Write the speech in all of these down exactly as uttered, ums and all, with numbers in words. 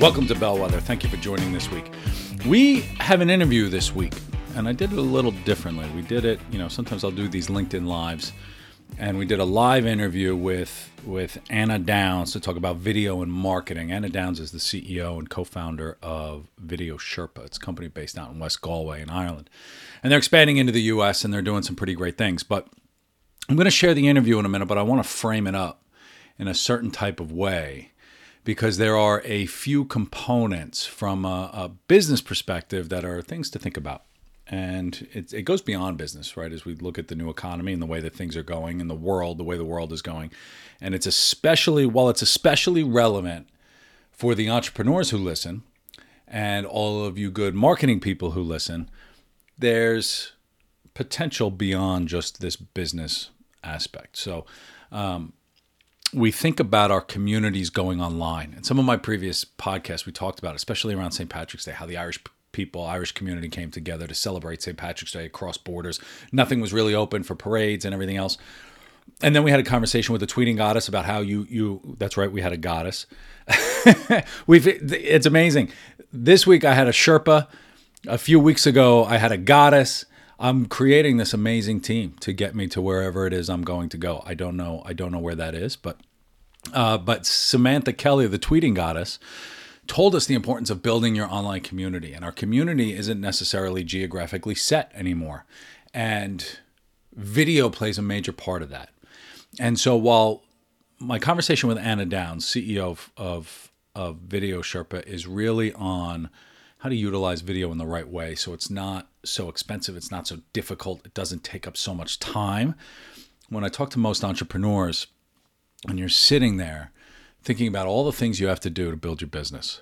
Welcome to Bellwether. Thank you for joining this week. We have an interview this week, and I did it a little differently. We did it, you know, sometimes I'll do these LinkedIn Lives, and we did a live interview with, with Anna Downs to talk about video and marketing. Anna Downs is the C E O and co-founder of Video Sherpa. It's a company based out in West Galway in Ireland. And they're expanding into the U S, and they're doing some pretty great things. But I'm going to share the interview in a minute, but I want to frame it up in a certain type of way, because there are a few components from a, a business perspective that are things to think about. And it, it goes beyond business, right? As we look at the new economy and the way that things are going and the world, the way the world is going. And it's especially, while it's especially relevant for the entrepreneurs who listen and all of you good marketing people who listen, there's potential beyond just this business aspect. So, um, we think about our communities going online. And some of my previous podcasts, we talked about, especially around Saint Patrick's Day, how the Irish people, Irish community came together to celebrate Saint Patrick's Day across borders. Nothing was really open for parades and everything else. And then we had a conversation with the tweeting goddess about how you, you that's right, we had a goddess. We've, it's amazing. This week I had a Sherpa. A few weeks ago, I had a goddess. I'm creating this amazing team to get me to wherever it is I'm going to go. I don't know. I don't know where that is, but uh, but Samantha Kelly, the tweeting goddess, told us the importance of building your online community. And our community isn't necessarily geographically set anymore, and video plays a major part of that. And so, while my conversation with Anna Downs, C E O of of, of Video Sherpa, is really on how to utilize video in the right way so it's not so expensive, it's not so difficult, it doesn't take up so much time. When I talk to most entrepreneurs, and you're sitting there thinking about all the things you have to do to build your business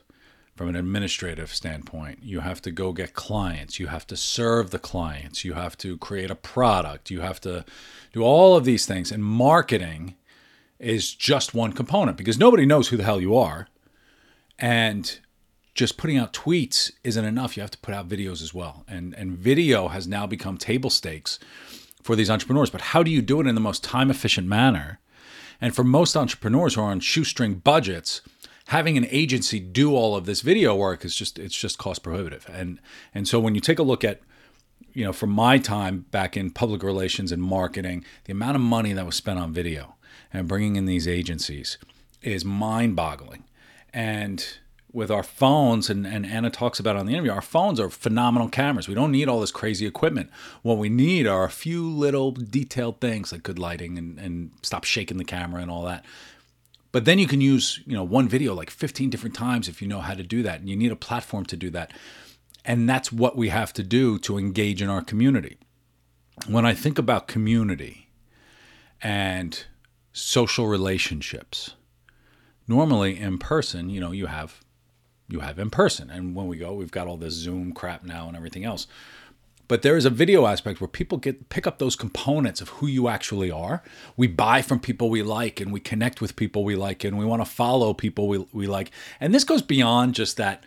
from an administrative standpoint, you have to go get clients, you have to serve the clients, you have to create a product, you have to do all of these things. And marketing is just one component, because nobody knows who the hell you are. And just putting out tweets isn't enough. You have to put out videos as well. And and video has now become table stakes for these entrepreneurs. But how do you do it in the most time-efficient manner? And for most entrepreneurs who are on shoestring budgets, having an agency do all of this video work is just it's just cost prohibitive. And and so when you take a look at, you know, from my time back in public relations and marketing, the amount of money that was spent on video and bringing in these agencies is mind-boggling. And with our phones, and, and Anna talks about on the interview, our phones are phenomenal cameras. We don't need all this crazy equipment. What we need are a few little detailed things like good lighting and, and stop shaking the camera and all that. But then you can use, you know, one video like fifteen different times if you know how to do that. And you need a platform to do that. And that's what we have to do to engage in our community. When I think about community and social relationships, normally in person, you know, you have... you have in person. And when we go, we've got all this Zoom crap now and everything else. But there is a video aspect where people get pick up those components of who you actually are. We buy from people we like, and we connect with people we like, and we want to follow people we, we like. And this goes beyond just that,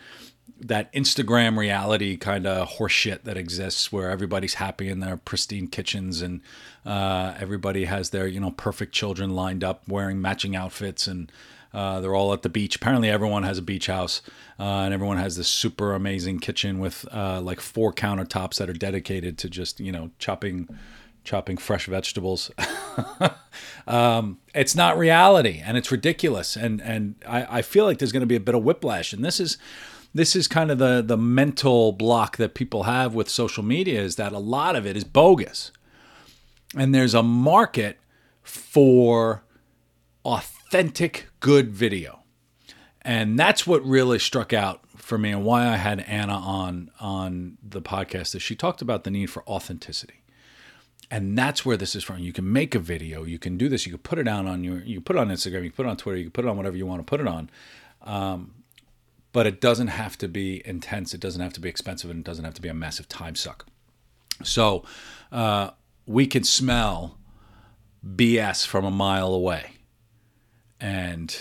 that Instagram reality kind of horseshit that exists where everybody's happy in their pristine kitchens, and uh, everybody has their, you know, perfect children lined up wearing matching outfits, and Uh, they're all at the beach. Apparently everyone has a beach house, uh, and everyone has this super amazing kitchen with uh, like four countertops that are dedicated to just, you know, chopping, chopping fresh vegetables. um, it's not reality, and it's ridiculous. And, and I, I feel like there's going to be a bit of whiplash. And this is, this is kind of the, the mental block that people have with social media, is that a lot of it is bogus. And there's a market for authentic, authentic, good video. And that's what really struck out for me, and why I had Anna on, on the podcast, is she talked about the need for authenticity. And that's where this is from. You can make a video, you can do this, you can put it out on your, you put it on Instagram, you can put it on Twitter, you can put it on whatever you want to put it on. Um, but it doesn't have to be intense, it doesn't have to be expensive, and it doesn't have to be a massive time suck. So uh, we can smell B S from a mile away. And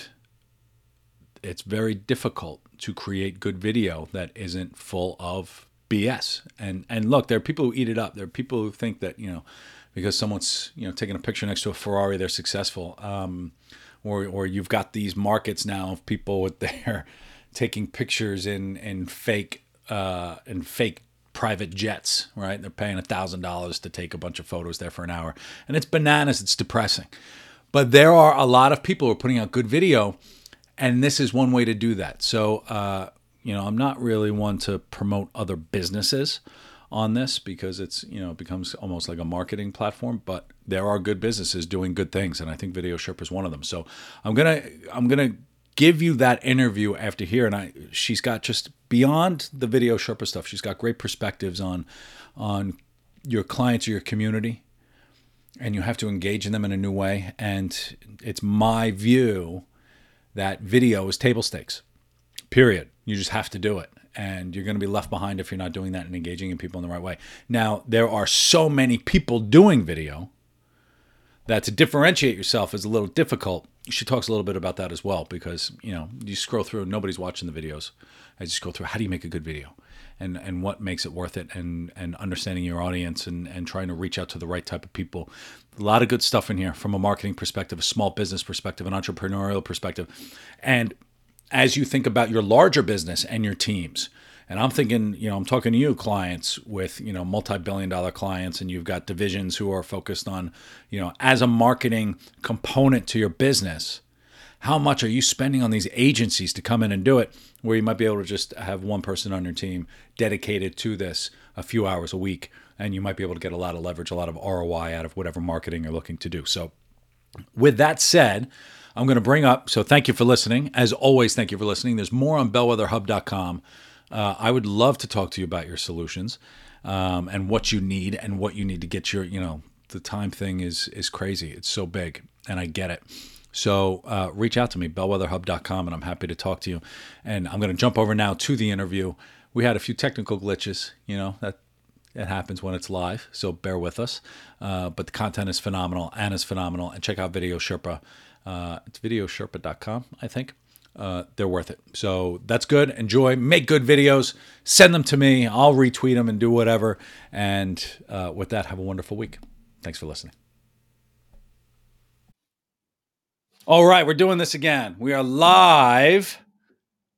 it's very difficult to create good video that isn't full of B S. And and look, there are people who eat it up. There are people who think that, you know, because someone's, you know, taking a picture next to a Ferrari, they're successful. Um, or or you've got these markets now of people with their taking pictures in in fake uh in fake private jets, right? They're paying a thousand dollars to take a bunch of photos there for an hour. And it's bananas, it's depressing. But there are a lot of people who are putting out good video, and this is one way to do that. So uh, you know, I'm not really one to promote other businesses on this, because it's, you know, it becomes almost like a marketing platform, but there are good businesses doing good things, and I think Video Sherpa is one of them. So I'm gonna I'm gonna give you that interview after here, and I she's got, just beyond the Video Sherpa stuff, she's got great perspectives on on your clients or your community, and you have to engage in them in a new way. And it's my view that video is table stakes, period. You just have to do it, and you're going to be left behind if you're not doing that and engaging in people in the right way. Now, there are so many people doing video that to differentiate yourself is a little difficult. She talks a little bit about that as well, because, you know, you scroll through, nobody's watching the videos. I just scroll through, how do you make a good video, and and what makes it worth it, and and understanding your audience, and and trying to reach out to the right type of people. A lot of good stuff in here from a marketing perspective, a small business perspective, an entrepreneurial perspective. And as you think about your larger business and your teams, and I'm thinking, you know, I'm talking to you clients with, you know, multi-billion dollar clients, and you've got divisions who are focused on, you know, as a marketing component to your business, how much are you spending on these agencies to come in and do it, where you might be able to just have one person on your team dedicated to this a few hours a week, and you might be able to get a lot of leverage, a lot of R O I out of whatever marketing you're looking to do. So with that said, I'm going to bring up, so thank you for listening. As always, thank you for listening. There's more on Bellwether Hub dot com. Uh, I would love to talk to you about your solutions, um, and what you need, and what you need to get your, you know, the time thing is is crazy. It's so big, and I get it. So uh, reach out to me, Bellwether Hub dot com, and I'm happy to talk to you. And I'm going to jump over now to the interview. We had a few technical glitches, you know, that it happens when it's live, so bear with us. Uh, but the content is phenomenal. Anna's phenomenal. And check out Video Sherpa. Uh, it's Video Sherpa dot com, I think. Uh, they're worth it. So that's good. Enjoy. Make good videos. Send them to me. I'll retweet them and do whatever. And uh, with that, have a wonderful week. Thanks for listening. All right, we're doing this again. We are live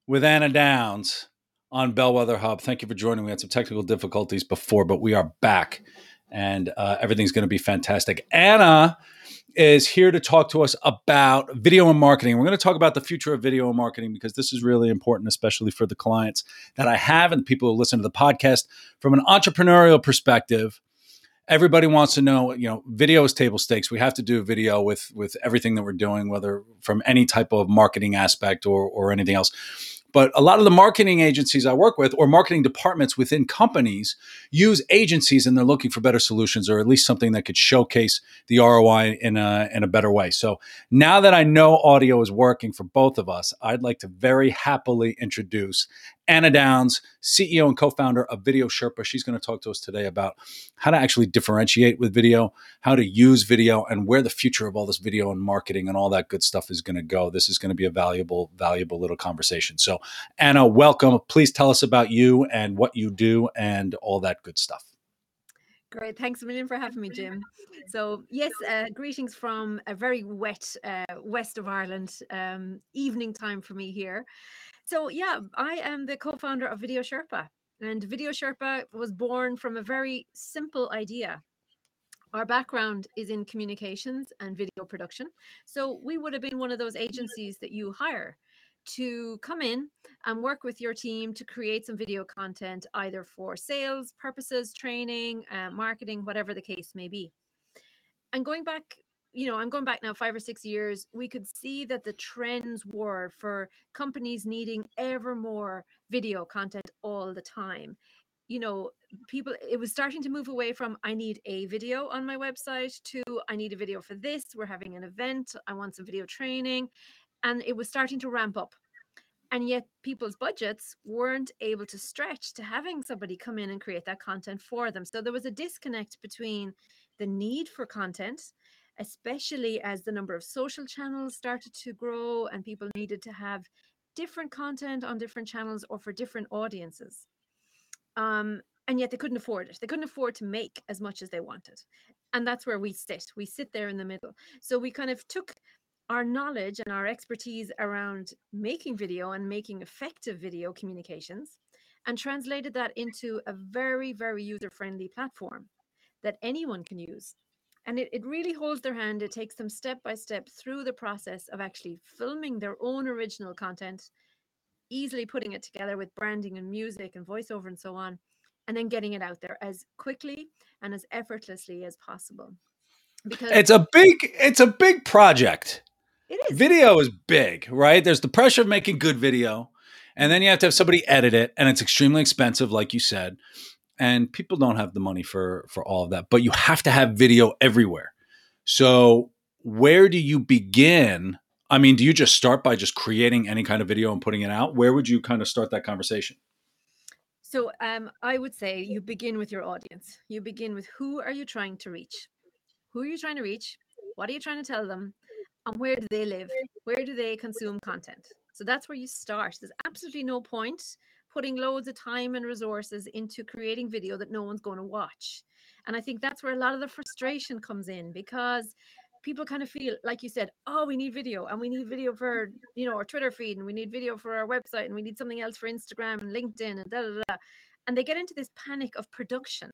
with Anna Downs on Bellwether Hub. Thank you for joining. We had some technical difficulties before, but we are back, and uh, everything's going to be fantastic. Anna is here to talk to us about video and marketing. We're going to talk about the future of video and marketing, because this is really important, especially for the clients that I have and the people who listen to the podcast. From an entrepreneurial perspective, everybody wants to know, you know, video is table stakes. We have to do video with with everything that we're doing, whether from any type of marketing aspect or or anything else. But a lot of the marketing agencies I work with, or marketing departments within companies, use agencies, and they're looking for better solutions, or at least something that could showcase the R O I in a, in a better way. So now that I know audio is working for both of us, I'd like to very happily introduce Anna Downs, C E O and co-founder of Video Sherpa. She's going to talk to us today about how to actually differentiate with video, how to use video, and where the future of all this video and marketing and all that good stuff is going to go. This is going to be a valuable, valuable little conversation. So Anna, welcome. Please tell us about you and what you do and all that good stuff. Great. Thanks a million for having me, Jim. So yes, uh, greetings from a very wet uh, west of Ireland. Um, evening time for me here. So yeah, I am the co-founder of Video Sherpa, and Video Sherpa was born from a very simple idea. Our background is in communications and video production. So we would have been one of those agencies that you hire to come in and work with your team to create some video content, either for sales purposes, training, uh, marketing, whatever the case may be. And going back, you know, I'm going back now five or six years, we could see that the trends were for companies needing ever more video content all the time. You know, people, it was starting to move away from, I need a video on my website, to I need a video for this, we're having an event, I want some video training. And it was starting to ramp up. And yet people's budgets weren't able to stretch to having somebody come in and create that content for them. So there was a disconnect between the need for content, especially as the number of social channels started to grow and people needed to have different content on different channels or for different audiences. Um, and yet they couldn't afford it. They couldn't afford to make as much as they wanted. And that's where we sit. We sit there in the middle. So we kind of took our knowledge and our expertise around making video and making effective video communications and translated that into a very, very user-friendly platform that anyone can use. And it, it really holds their hand. It takes them step by step through the process of actually filming their own original content, easily putting it together with branding and music and voiceover and so on, and then getting it out there as quickly and as effortlessly as possible. Because it's a big, it's a big project. It is. Video is big, right? There's the pressure of making good video, and then you have to have somebody edit it, and it's extremely expensive, like you said. And people don't have the money for for all of that, but you have to have video everywhere. So where do you begin? I mean, do you just start by just creating any kind of video and putting it out? Where would you kind of start that conversation? So um, I would say you begin with your audience. You begin with who are you trying to reach? Who are you trying to reach? What are you trying to tell them? And where do they live? Where do they consume content? So that's where you start. There's absolutely no point putting loads of time and resources into creating video that no one's going to watch. And I think that's where a lot of the frustration comes in, because people kind of feel, like you said, oh, we need video, and we need video for, you know, our Twitter feed, and we need video for our website, and we need something else for Instagram and LinkedIn and da da da. And they get into this panic of production.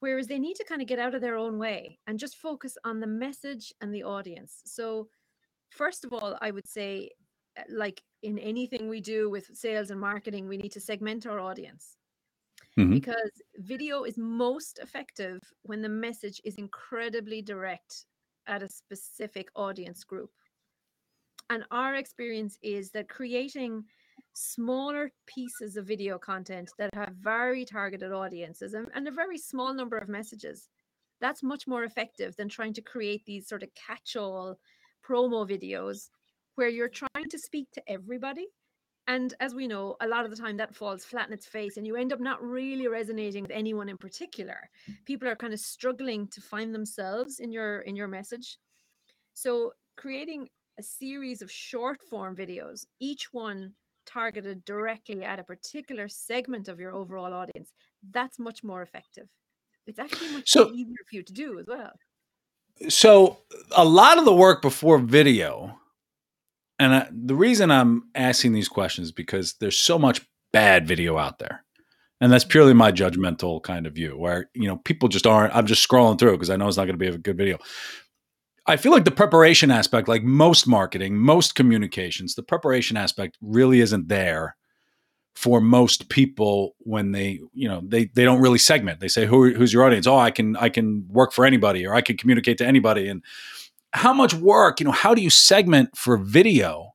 Whereas they need to kind of get out of their own way and just focus on the message and the audience. So first of all, I would say, like in anything we do with sales and marketing, we need to segment our audience, mm-hmm. because video is most effective when the message is incredibly direct at a specific audience group. And our experience is that creating smaller pieces of video content that have very targeted audiences and, and a very small number of messages, that's much more effective than trying to create these sort of catch-all promo videos where you're trying to speak to everybody. And as we know, a lot of the time that falls flat in its face and you end up not really resonating with anyone in particular. People are kind of struggling to find themselves in your in your message. So creating a series of short form videos, each one targeted directly at a particular segment of your overall audience, that's much more effective. It's actually much so, easier for you to do as well. So a lot of the work before video, and I, the reason I'm asking these questions is because there's so much bad video out there. And that's purely my judgmental kind of view where, you know, people just aren't, I'm just scrolling through because I know it's not going to be a good video. I feel like the preparation aspect, like most marketing, most communications, the preparation aspect really isn't there for most people when they, you know, they they don't really segment. They say, Who, who's your audience? Oh, I can I can work for anybody, or I can communicate to anybody. And how much work, you know, how do you segment for video,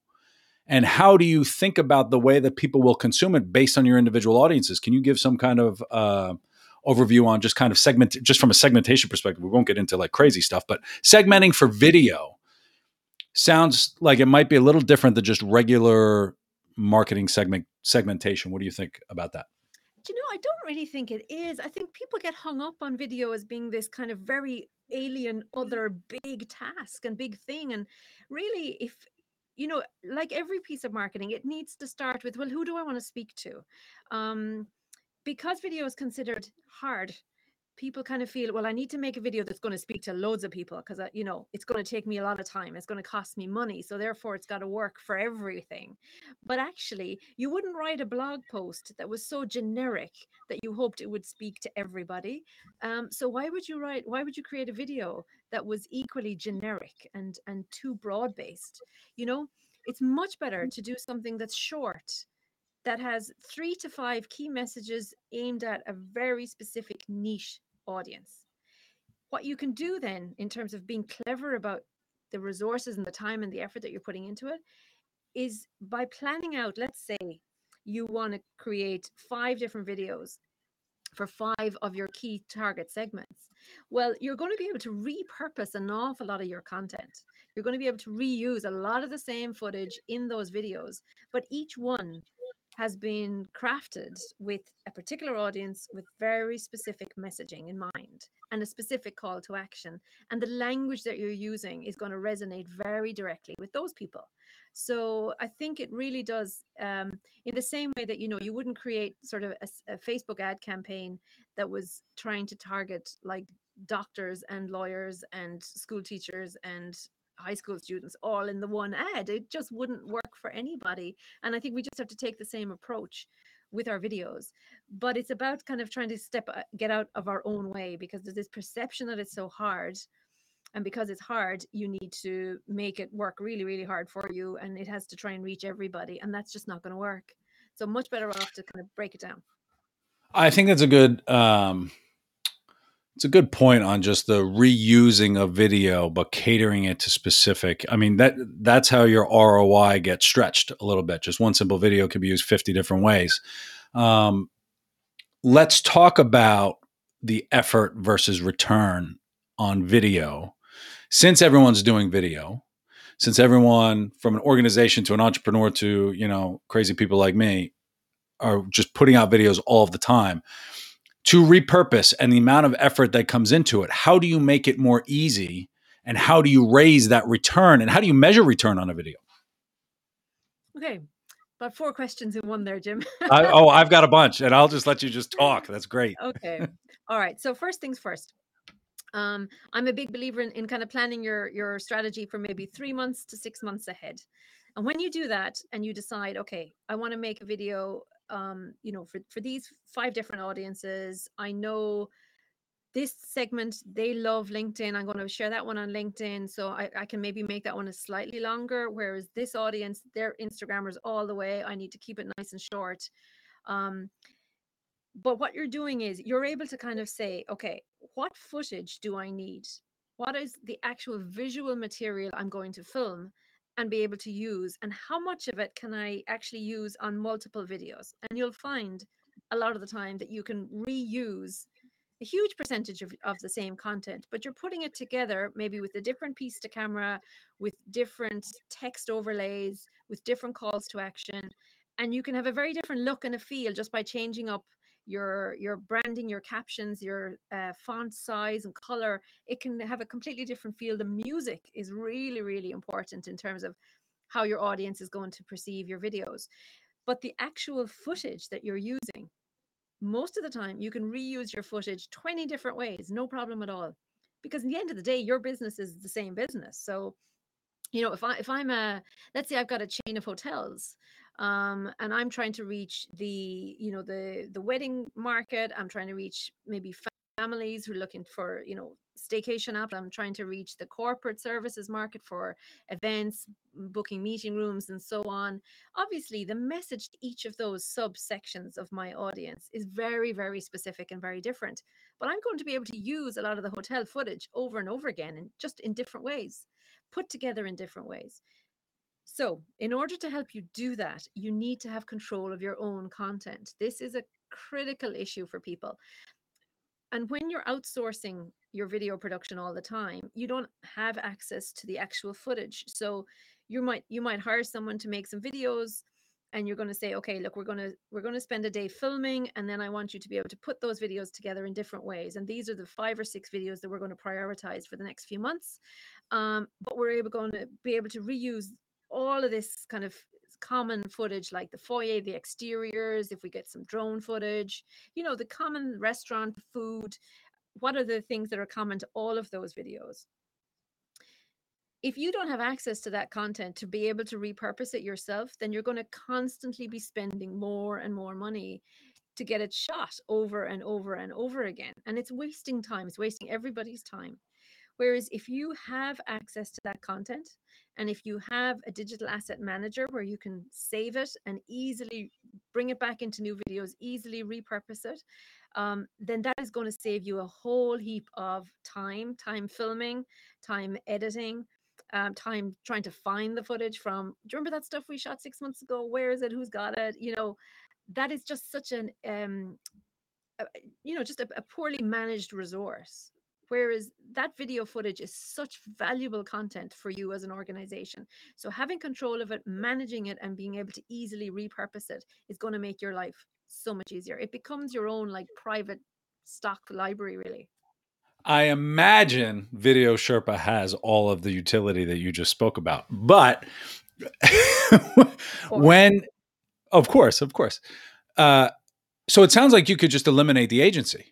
and how do you think about the way that people will consume it based on your individual audiences? Can you give some kind of uh overview on just kind of segment, just from a segmentation perspective? We won't get into like crazy stuff, but segmenting for video sounds like it might be a little different than just regular marketing segment segmentation. What do you think about that? You know, I don't really think it is. I think people get hung up on video as being this kind of very alien, other big task and big thing. And really, if you know, like every piece of marketing, it needs to start with, well, who do I want to speak to? Um, Because video is considered hard, people kind of feel, well, I need to make a video that's going to speak to loads of people because, you know, it's going to take me a lot of time. It's going to cost me money. So therefore, it's got to work for everything. But actually, you wouldn't write a blog post that was so generic that you hoped it would speak to everybody. Um, so why would you write, why would you create a video that was equally generic and, and too broad-based? You know, it's much better to do something that's short, that has three to five key messages aimed at a very specific niche audience. What you can do then, in terms of being clever about the resources and the time and the effort that you're putting into it, is by planning out, let's say you want to create five different videos for five of your key target segments. Well, you're going to be able to repurpose an awful lot of your content. You're going to be able to reuse a lot of the same footage in those videos, but each one has been crafted with a particular audience with very specific messaging in mind and a specific call to action. And the language that you're using is going to resonate very directly with those people. So I think it really does, um, in the same way that, you know, you wouldn't create sort of a, a Facebook ad campaign that was trying to target like doctors and lawyers and school teachers and high school students all in the one ad. It just wouldn't work for anybody. And I think we just have to take the same approach with our videos. But it's about kind of trying to step, get out of our own way, because there's this perception that it's so hard. And because it's hard, you need to make it work really, really hard for you. And it has to try and reach everybody. And that's just not going to work. So much better off to kind of break it down. I think that's a good, um, it's a good point on just the reusing of video, but catering it to specific. I mean, that that's how your R O I gets stretched a little bit. Just one simple video could be used fifty different ways. Um, let's talk about the effort versus return on video. Since everyone's doing video, since everyone from an organization to an entrepreneur to, you know, crazy people like me are just putting out videos all of the time, to repurpose and the amount of effort that comes into it, how do you make it more easy, and how do you raise that return, and how do you measure return on a video? Okay. About four questions in one there, Jim. I, oh, I've got a bunch, and I'll just let you just talk. That's great. Okay. All right. So first things first. Um, I'm a big believer in, in kind of planning your, your strategy for maybe three months to six months ahead. And when you do that and you decide, okay, I want to make a video, um, you know, for, for these five different audiences, I know this segment, they love LinkedIn. I'm going to share that one on LinkedIn. So I, I can maybe make that one a slightly longer, whereas this audience, they're Instagrammers all the way. I need to keep it nice and short. Um, But what you're doing is you're able to kind of say, okay, what footage do I need? What is the actual visual material I'm going to film and be able to use? And how much of it can I actually use on multiple videos? And you'll find a lot of the time that you can reuse a huge percentage of, of the same content, but you're putting it together maybe with a different piece to camera, with different text overlays, with different calls to action. And you can have a very different look and a feel just by changing up your your branding, your captions, your uh, font size and color. It can have a completely different feel. The music is really, really important in terms of how your audience is going to perceive your videos. But the actual footage that you're using, most of the time you can reuse your footage twenty different ways, no problem at all. Because in the end of the day, your business is the same business. So, you know, if I if I'm a, let's say I've got a chain of hotels, um and I'm trying to reach the you know the the wedding market, I'm trying to reach maybe families who are looking for you know staycation apps, I'm trying to reach the corporate services market for events, booking meeting rooms, and so on. Obviously the message to each of those subsections of my audience is very, very specific and very different, but I'm going to be able to use a lot of the hotel footage over and over again, and just in different ways, put together in different ways. So in order to help you do that, you need to have control of your own content. This is a critical issue for people. And when you're outsourcing your video production all the time, you don't have access to the actual footage. So you might you might hire someone to make some videos, and you're going to say, okay, look, we're going to we're going to spend a day filming, and then I want you to be able to put those videos together in different ways. And these are the five or six videos that we're going to prioritize for the next few months. Um, but we're able going to be able to reuse all of this kind of common footage, like the foyer, the exteriors, if we get some drone footage, you know, the common restaurant food. What are the things that are common to all of those videos? If you don't have access to that content to be able to repurpose it yourself, then you're going to constantly be spending more and more money to get it shot over and over and over again. And it's wasting time. It's wasting everybody's time. Whereas if you have access to that content, and if you have a digital asset manager where you can save it and easily bring it back into new videos, easily repurpose it, um, then that is going to save you a whole heap of time, time filming, time editing, um, time trying to find the footage from, do you remember that stuff we shot six months ago? Where is it? Who's got it? You know, that is just such an, um, a, you know, just a, a poorly managed resource. Whereas that video footage is such valuable content for you as an organization. So having control of it, managing it, and being able to easily repurpose it is going to make your life so much easier. It becomes your own like private stock library, really. I imagine Video Sherpa has all of the utility that you just spoke about. But when, of course, of course. Uh, so it sounds like you could just eliminate the agency.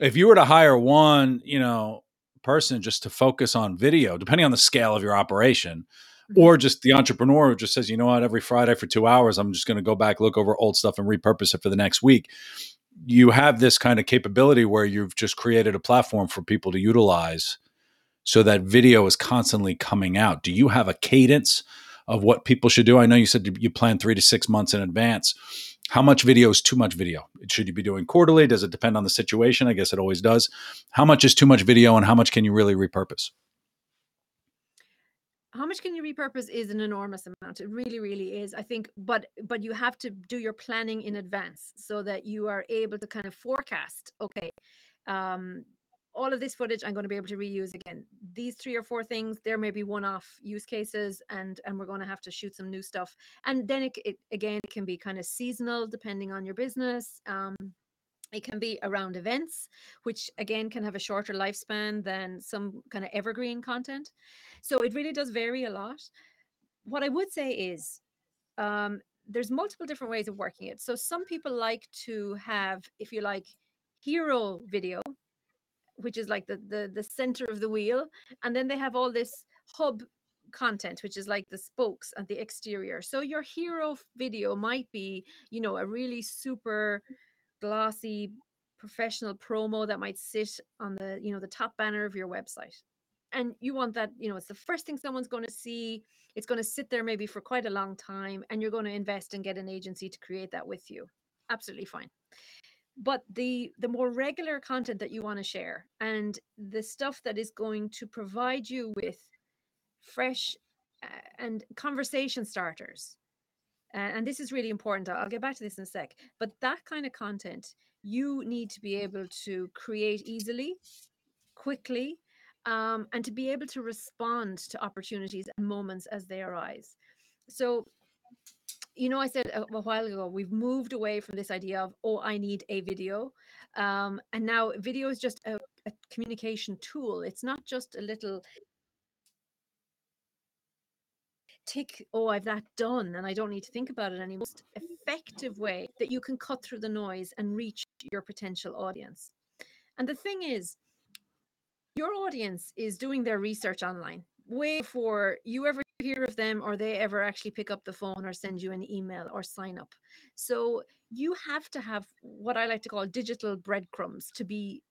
If you were to hire one, you know, person just to focus on video, depending on the scale of your operation, or just the entrepreneur who just says, you know what, every Friday for two hours, I'm just going to go back, look over old stuff and repurpose it for the next week. You have this kind of capability where you've just created a platform for people to utilize so that video is constantly coming out. Do you have a cadence of what people should do? I know you said you plan three to six months in advance. How much video is too much video? Should you be doing quarterly? Does it depend on the situation? I guess it always does. How much is too much video and how much can you really repurpose? How much can you repurpose is an enormous amount. It really, really is, I think. But but you have to do your planning in advance so that you are able to kind of forecast, okay, um, all of this footage I'm going to be able to reuse again. These three or four things, there may be one-off use cases, and and we're going to have to shoot some new stuff. And then, it, it again, it can be kind of seasonal depending on your business. Um, it can be around events, which, again, can have a shorter lifespan than some kind of evergreen content. So it really does vary a lot. What I would say is um, there's multiple different ways of working it. So some people like to have, if you like, hero video, which is like the, the, the center of the wheel. And then they have all this hub content, which is like the spokes and the exterior. So your hero video might be, you know, a really super glossy professional promo that might sit on the, you know, the top banner of your website. And you want that, you know, it's the first thing someone's going to see. It's going to sit there maybe for quite a long time, and you're going to invest and get an agency to create that with you. Absolutely fine. But the the more regular content that you want to share and the stuff that is going to provide you with fresh uh, and conversation starters, uh, and this is really important. I'll get back to this in a sec. But that kind of content, you need to be able to create easily, quickly, um, and to be able to respond to opportunities and moments as they arise. So, you know, I said a while ago, we've moved away from this idea of, oh, I need a video. Um, and now video is just a, a communication tool. It's not just a little tick, oh, I've that done, and I don't need to think about it anymore. It's the most effective way that you can cut through the noise and reach your potential audience. And the thing is, your audience is doing their research online way before you ever hear of them or they ever actually pick up the phone or send you an email or sign up. So you have to have what I like to call digital breadcrumbs to be,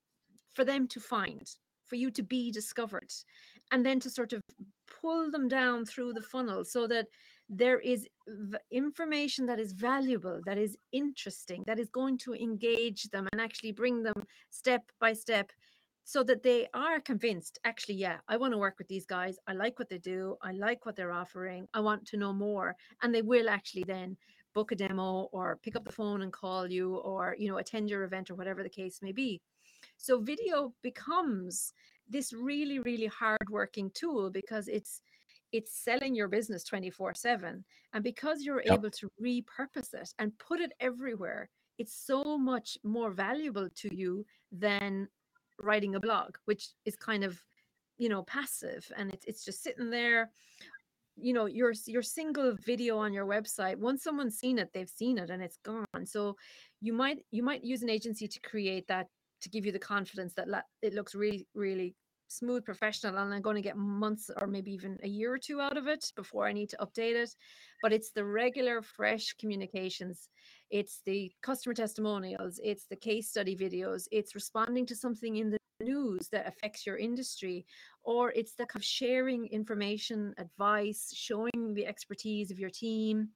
for them to find, for you to be discovered, and then to sort of pull them down through the funnel so that there is v- information that is valuable, that is interesting, that is going to engage them and actually bring them step by step, so that they are convinced, actually, yeah, I want to work with these guys. I like what they do. I like what they're offering. I want to know more. And they will actually then book a demo or pick up the phone and call you, or, you know, attend your event or whatever the case may be. So video becomes this really, really hardworking tool because it's it's selling your business twenty-four seven. And because you're yep. able to repurpose it and put it everywhere, it's so much more valuable to you than writing a blog, which is kind of, you know, passive, and it's it's just sitting there. You know, your your single video on your website, once someone's seen it, they've seen it, and it's gone. So you might you might use an agency to create that, to give you the confidence that it looks really, really smooth, professional, and I'm going to get months or maybe even a year or two out of it before I need to update it. But it's the regular fresh communications, it's the customer testimonials, it's the case study videos, it's responding to something in the news that affects your industry, or it's the kind of sharing information, advice, showing the expertise of your team.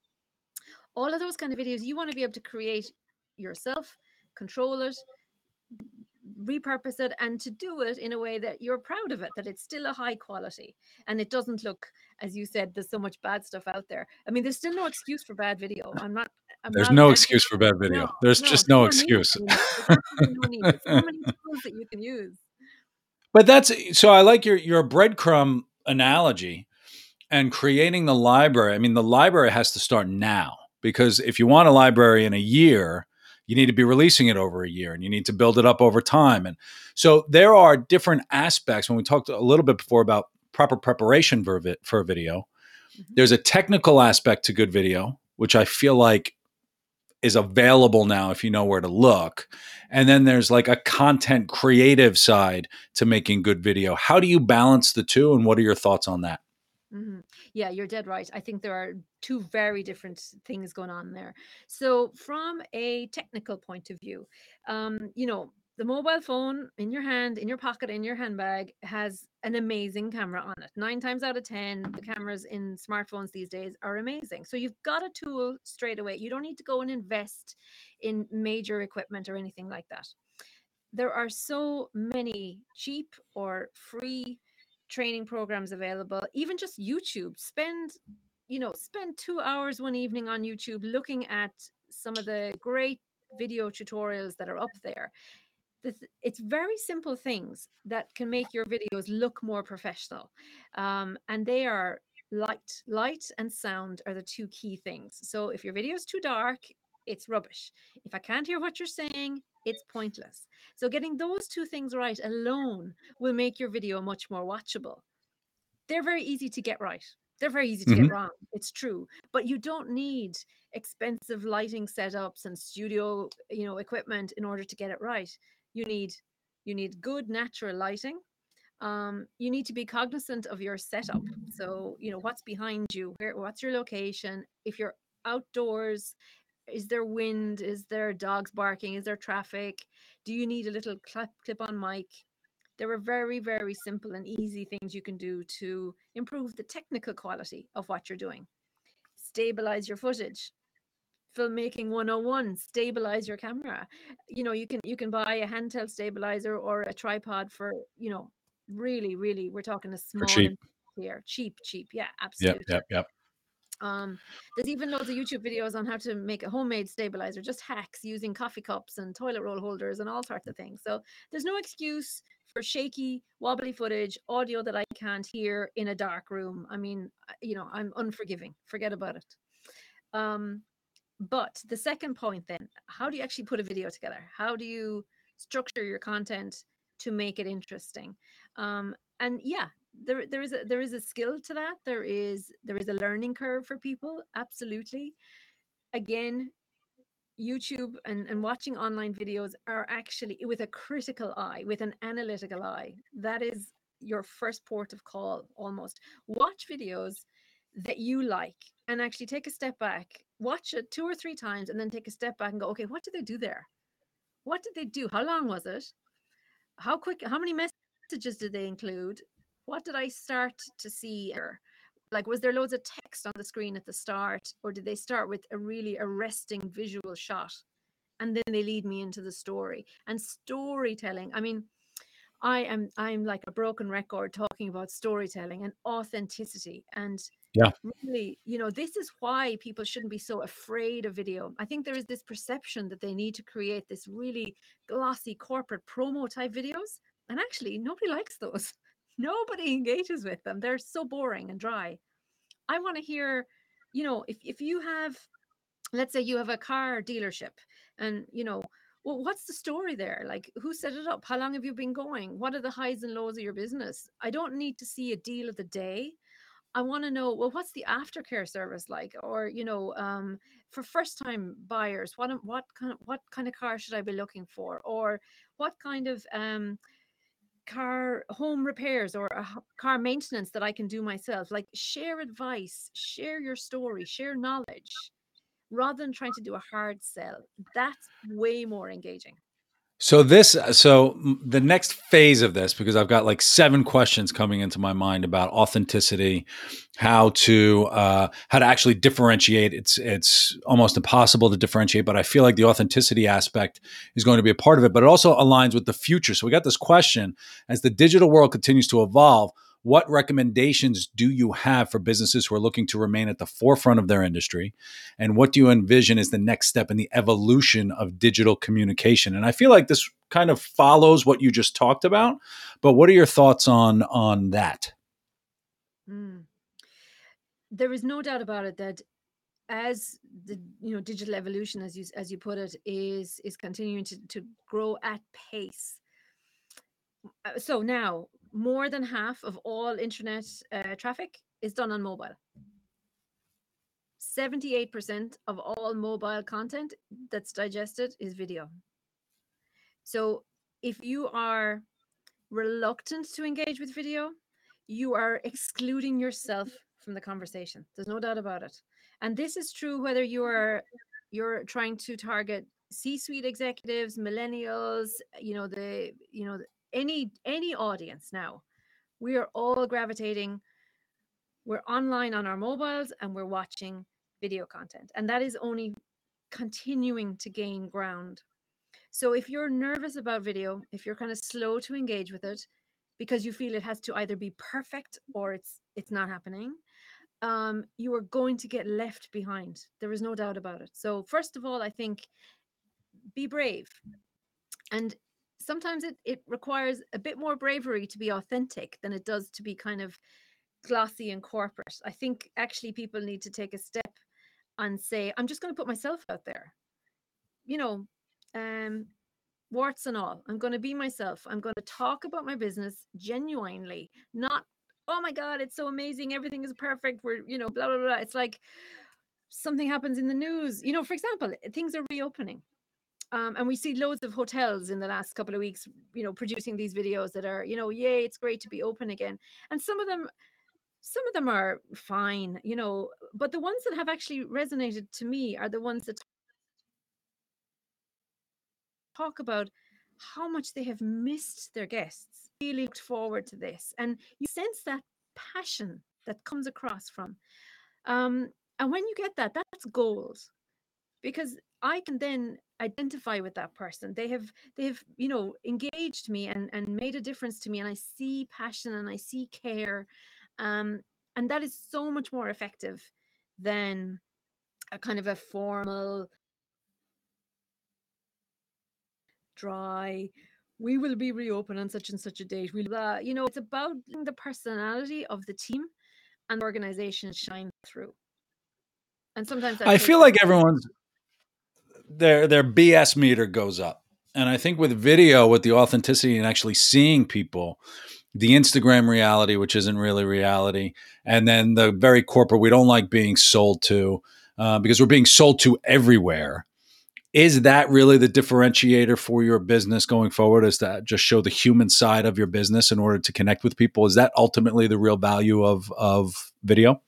All of those kind of videos you want to be able to create yourself, control it, repurpose it, and to do it in a way that you're proud of it, that it's still a high quality and it doesn't look, as you said, there's so much bad stuff out there. I mean, there's still no excuse for bad video. I'm not, I'm there's not no excuse for bad video. No, there's no, just no, no excuse. There's no need. There's so many tools that you can use. But that's, so I like your, your breadcrumb analogy and creating the library. I mean, the library has to start now, because if you want a library in a year, you need to be releasing it over a year, and you need to build it up over time. And so there are different aspects. When we talked a little bit before about proper preparation for, vi- for a video, mm-hmm. there's a technical aspect to good video, which I feel like is available now if you know where to look. And then there's like a content creative side to making good video. How do you balance the two, and what are your thoughts on that? Mm-hmm. Yeah, you're dead right. I think there are two very different things going on there. So from a technical point of view, um, you know, the mobile phone in your hand, in your pocket, in your handbag has an amazing camera on it. Nine times out of ten, the cameras in smartphones these days are amazing. So you've got a tool straight away. You don't need to go and invest in major equipment or anything like that. There are so many cheap or free training programs available, even just YouTube. Spend, you know, spend two hours one evening on YouTube looking at some of the great video tutorials that are up there. It's very simple things that can make your videos look more professional. Um, and they are light, light and sound are the two key things. So if your video is too dark, it's rubbish. If I can't hear what you're saying, it's pointless. So getting those two things right alone will make your video much more watchable. They're very easy to get right. They're very easy to mm-hmm. get wrong. It's true. But you don't need expensive lighting setups and studio, you know, equipment in order to get it right. You need you need good natural lighting. Um, you need to be cognizant of your setup. So, you know, what's behind you? Where, what's your location? If you're outdoors, is there wind? Is there dogs barking? Is there traffic? Do you need a little clip, clip on mic? There are very, very simple and easy things you can do to improve the technical quality of what you're doing. Stabilize your footage. Filmmaking one oh one, stabilize your camera. You know, you can you can buy a handheld stabilizer or a tripod for, you know, really, really, we're talking a small cheap. here. Cheap, cheap. Yeah, absolutely. Yep, yep, yep. Um, there's even loads of YouTube videos on how to make a homemade stabilizer, just hacks using coffee cups and toilet roll holders and all sorts of things. So there's no excuse for shaky, wobbly footage, audio that I can't hear in a dark room. I mean, you know, I'm unforgiving. Forget about it. Um, but the second point then, how do you actually put a video together? How do you structure your content to make it interesting? Um, and yeah, There, there is a there is a skill to that. There is there is a learning curve for people. Absolutely. Again, YouTube and, and watching online videos are actually with a critical eye, with an analytical eye. That is your first port of call almost. Watch videos that you like and actually take a step back. Watch it two or three times and then take a step back and go, okay, what did they do there? What did they do? How long was it? How quick? How many messages did they include? What did I start to see? Like, was there loads of text on the screen at the start? Or did they start with a really arresting visual shot? And then they lead me into the story. And storytelling, I mean, I am I'm like a broken record talking about storytelling and authenticity. And yeah, really, you know, this is why people shouldn't be so afraid of video. I think there is this perception that they need to create this really glossy corporate promo type videos. And actually, nobody likes those. Nobody engages with them. They're so boring and dry. I want to hear, you know, if, if you have, let's say you have a car dealership and, you know, well, what's the story there? Like, who set it up? How long have you been going? What are the highs and lows of your business? I don't need to see a deal of the day. I want to know, well, what's the aftercare service like? Or, you know, um, for first-time buyers, what what kind of, what kind of car should I be looking for? Or what kind of... Um, car home repairs or a car maintenance that I can do myself. Like, share advice, share your story, share knowledge, rather than trying to do a hard sell. That's way more engaging. So this, so the next phase of this, because I've got like seven questions coming into my mind about authenticity, how to uh, how to actually differentiate. It's it's almost impossible to differentiate, but I feel like the authenticity aspect is going to be a part of it. But it also aligns with the future. So we got this question: as the digital world continues to evolve, What recommendations do you have for businesses who are looking to remain at the forefront of their industry? And what do you envision is the next step in the evolution of digital communication? And I feel like this kind of follows what you just talked about, but what are your thoughts on, on that? Mm. There is no doubt about it that as the you know digital evolution, as you as you put it, is is continuing to, to grow at pace. So now more than half of all internet uh, traffic is done on mobile. seventy-eight percent of all mobile content that's digested is video. So if you are reluctant to engage with video, you are excluding yourself from the conversation. There's no doubt about it. And this is true whether you are you're trying to target C-suite executives, millennials, you know, the you know any any audience now. We are all gravitating. We're online on our mobiles and we're watching video content. And that is only continuing to gain ground. So if you're nervous about video, if you're kind of slow to engage with it, because you feel it has to either be perfect or it's it's not happening, um, you are going to get left behind. There is no doubt about it. So first of all, I think be brave. And sometimes it, it requires a bit more bravery to be authentic than it does to be kind of glossy and corporate. I think actually people need to take a step and say, I'm just going to put myself out there. You know, um, warts and all. I'm going to be myself. I'm going to talk about my business genuinely, not, oh my God, it's so amazing. Everything is perfect. We're, you know, blah, blah, blah. It's like something happens in the news. You know, for example, things are reopening. Um, and we see loads of hotels in the last couple of weeks, you know, producing these videos that are, you know, yay, it's great to be open again. And some of them, some of them are fine, you know, but the ones that have actually resonated to me are the ones that talk about how much they have missed their guests, really looked forward to this. And you sense that passion that comes across from. Um, and when you get that, that's gold. Because I can then identify with that person. They have, they have, you know, engaged me and, and made a difference to me. And I see passion and I see care. Um, and that is so much more effective than a kind of a formal, dry, we will be reopened on such and such a date. We'll, uh, you know, it's about the personality of the team and the organization shine through. And sometimes I feel like everyone's their their B S meter goes up. And I think with video, with the authenticity and actually seeing people, the Instagram reality, which isn't really reality, and then the very corporate, we don't like being sold to uh, because we're being sold to everywhere. Is that really the differentiator for your business going forward? Is that just show the human side of your business in order to connect with people? Is that ultimately the real value of, of video?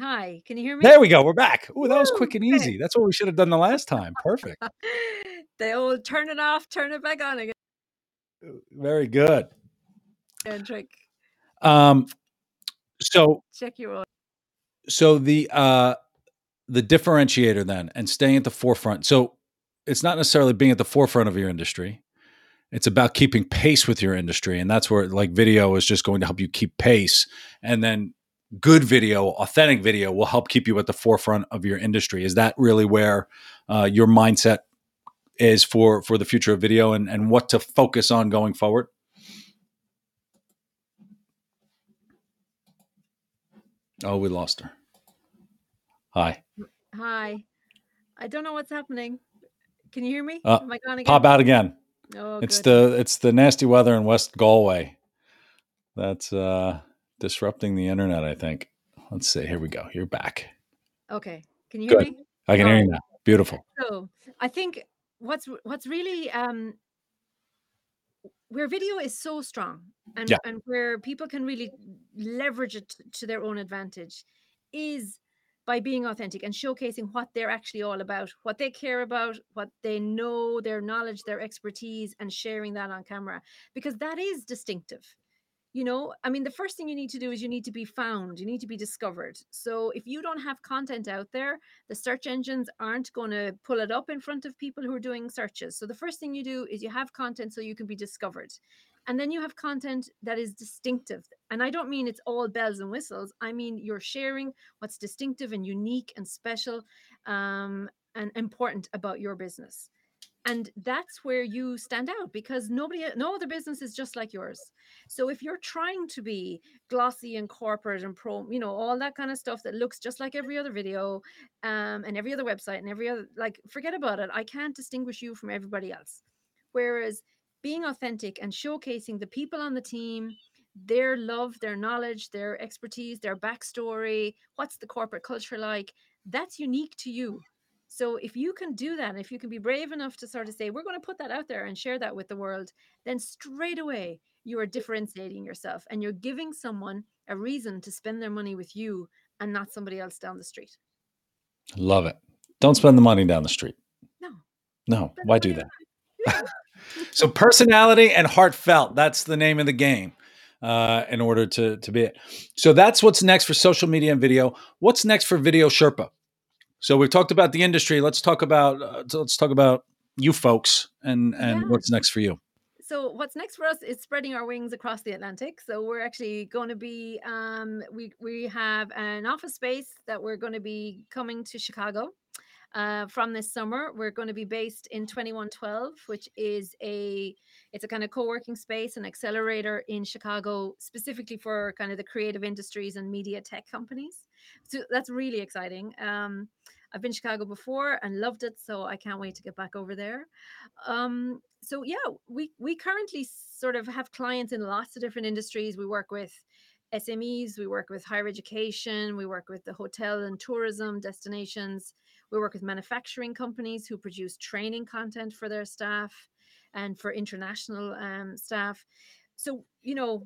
Hi, can you hear me? There we go. We're back. Oh, that was quick and easy. That's what we should have done the last time. Perfect. They all turn it off, turn it back on again. Very good. And trick. Um, so check your own. So the, uh, the differentiator then and staying at the forefront. So it's not necessarily being at the forefront of your industry. It's about keeping pace with your industry. And that's where like video is just going to help you keep pace. And then good video, authentic video will help keep you at the forefront of your industry. Is that really where uh, your mindset is for, for the future of video and, and what to focus on going forward? Oh, we lost her. Hi. Hi. I don't know what's happening. Can you hear me? Uh, Am I gone again? Pop out again. Oh, it's good. the it's the nasty weather in West Galway that's uh, disrupting the internet, I think. Let's see. Here we go. You're back. Okay. Can you good. hear me? I can oh. hear you now. Beautiful. So I think what's what's really um, where video is so strong and, yeah. and where people can really leverage it to their own advantage is by being authentic and showcasing what they're actually all about, what they care about, what they know, their knowledge, their expertise, and sharing that on camera, because that is distinctive. You know, I mean, the first thing you need to do is you need to be found, you need to be discovered. So if you don't have content out there, the search engines aren't going to pull it up in front of people who are doing searches. So the first thing you do is you have content so you can be discovered. And then you have content that is distinctive. And I don't mean it's all bells and whistles. I mean, you're sharing what's distinctive and unique and special um, and important about your business. And that's where you stand out, because nobody, no other business is just like yours. So if you're trying to be glossy and corporate and pro, you know, all that kind of stuff that looks just like every other video um, and every other website and every other, like, forget about it. I can't distinguish you from everybody else. Whereas being authentic and showcasing the people on the team, their love, their knowledge, their expertise, their backstory, what's the corporate culture like, that's unique to you. So if you can do that, and if you can be brave enough to sort of say, we're going to put that out there and share that with the world, then straight away you are differentiating yourself and you're giving someone a reason to spend their money with you and not somebody else down the street. Love it. Don't spend the money down the street. No. No. Why do that? Yeah. So personality and heartfelt, that's the name of the game uh, in order to, to be it. So that's what's next for social media and video. What's next for Video Sherpa? So we've talked about the industry. Let's talk about uh, let's talk about you folks and, and yeah. What's next for you. So what's next for us is spreading our wings across the Atlantic. So we're actually going to be um, we we have an office space that we're going to be coming to Chicago uh, from this summer. We're going to be based in twenty-one twelve, which is a it's a kind of co-working space, an accelerator in Chicago, specifically for kind of the creative industries and media tech companies. So that's really exciting. Um, I've been to Chicago before and loved it, so I can't wait to get back over there. Um, so yeah, we we currently sort of have clients in lots of different industries. We work with S M Es, we work with higher education, we work with the hotel and tourism destinations, we work with manufacturing companies who produce training content for their staff and for international um, staff. So, you know,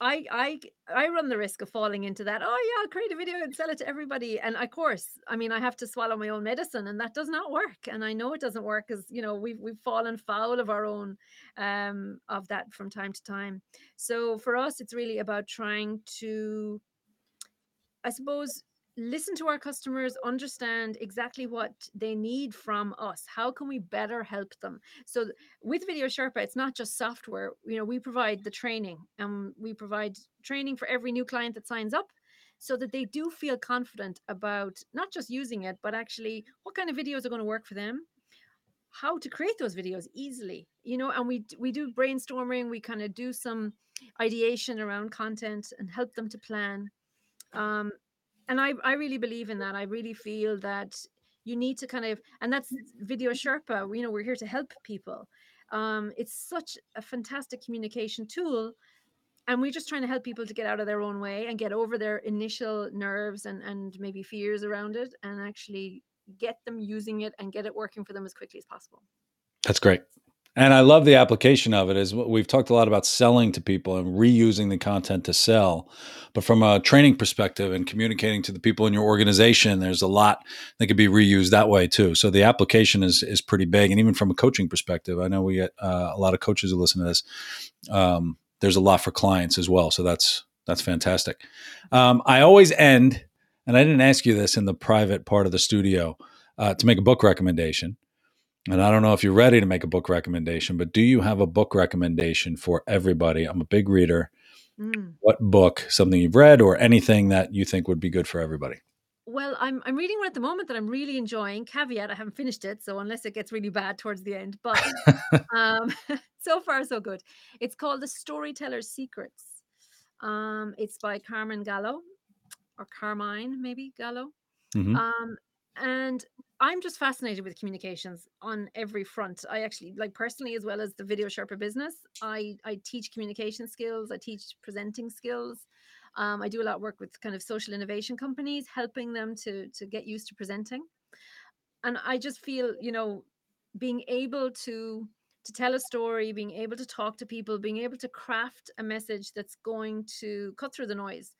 I I I run the risk of falling into that. Oh, yeah, I'll create a video and sell it to everybody. And of course, I mean, I have to swallow my own medicine, and that does not work. And I know it doesn't work because, you know, we've, we've fallen foul of our own, um, of that from time to time. So for us, it's really about trying to, I suppose, listen to our customers, understand exactly what they need from us. How can we better help them? So with Video Sherpa, it's not just software. You know, we provide the training, and we provide training for every new client that signs up so that they do feel confident about not just using it, but actually what kind of videos are going to work for them, how to create those videos easily, you know, and we we do brainstorming. We kind of do some ideation around content and help them to plan. Um, And I, I really believe in that. I really feel that you need to kind of, and that's Video Sherpa, you know, we're here to help people. Um, it's such a fantastic communication tool. And we're just trying to help people to get out of their own way and get over their initial nerves and, and maybe fears around it, and actually get them using it and get it working for them as quickly as possible. That's great. And I love the application of it. Is we've talked a lot about selling to people and reusing the content to sell, but from a training perspective and communicating to the people in your organization, there's a lot that could be reused that way too. So the application is is pretty big. And even from a coaching perspective, I know we get uh, a lot of coaches who listen to this. Um, there's a lot for clients as well. So that's that's fantastic. Um, I always end, and I didn't ask you this in the private part of the studio, uh, to make a book recommendation. And I don't know if you're ready to make a book recommendation, but do you have a book recommendation for everybody? I'm a big reader. Mm. What book, something you've read or anything that you think would be good for everybody? Well, I'm I'm reading one at the moment that I'm really enjoying. Caveat, I haven't finished it, so unless it gets really bad towards the end. But um, so far, so good. It's called The Storyteller's Secrets. Um, it's by Carmine Gallo, or Carmine, maybe, Gallo. Mm-hmm. Um, and I'm just fascinated with communications on every front. I actually, like personally, as well as the Video Sherpa business, I, I teach communication skills. I teach presenting skills. Um, I do a lot of work with kind of social innovation companies, helping them to, to get used to presenting. And I just feel, you know, being able to, to tell a story, being able to talk to people, being able to craft a message that's going to cut through the noise.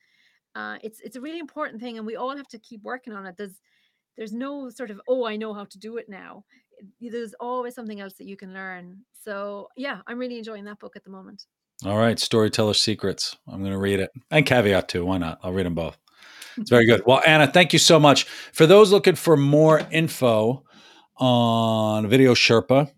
Uh, it's, it's a really important thing. And we all have to keep working on it. There's, There's no sort of, oh, I know how to do it now. There's always something else that you can learn. So yeah, I'm really enjoying that book at the moment. All right. Storyteller's Secrets. I'm going to read it. And Caveat too. Why not? I'll read them both. It's very good. Well, Anna, thank you so much. For those looking for more info on Video Sherpa,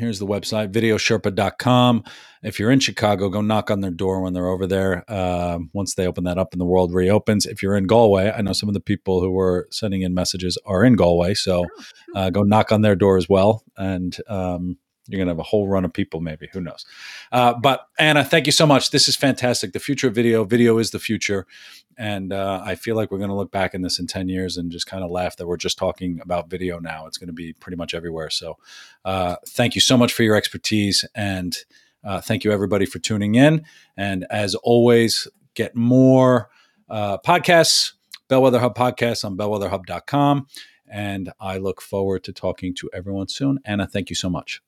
Here's the website, Video Sherpa dot com. If you're in Chicago, go knock on their door when they're over there. Uh, once they open that up and the world reopens. If you're in Galway, I know some of the people who were sending in messages are in Galway. So uh, go knock on their door as well. And um, you're going to have a whole run of people, maybe. Who knows? Uh, but Anna, thank you so much. This is fantastic. The future of video. Video is the future. And uh, I feel like we're going to look back in this in ten years and just kind of laugh that we're just talking about video now. It's going to be pretty much everywhere. So uh, thank you so much for your expertise. And uh, thank you, everybody, for tuning in. And as always, get more uh, podcasts, Bellwether Hub podcasts on Bellwether Hub dot com. And I look forward to talking to everyone soon. Anna, thank you so much.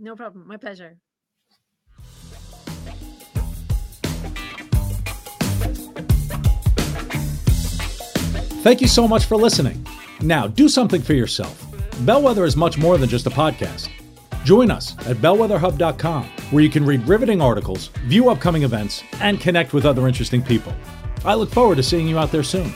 No problem. My pleasure. Thank you so much for listening. Now, do something for yourself. Bellwether is much more than just a podcast. Join us at Bellwether Hub dot com, where you can read riveting articles, view upcoming events, and connect with other interesting people. I look forward to seeing you out there soon.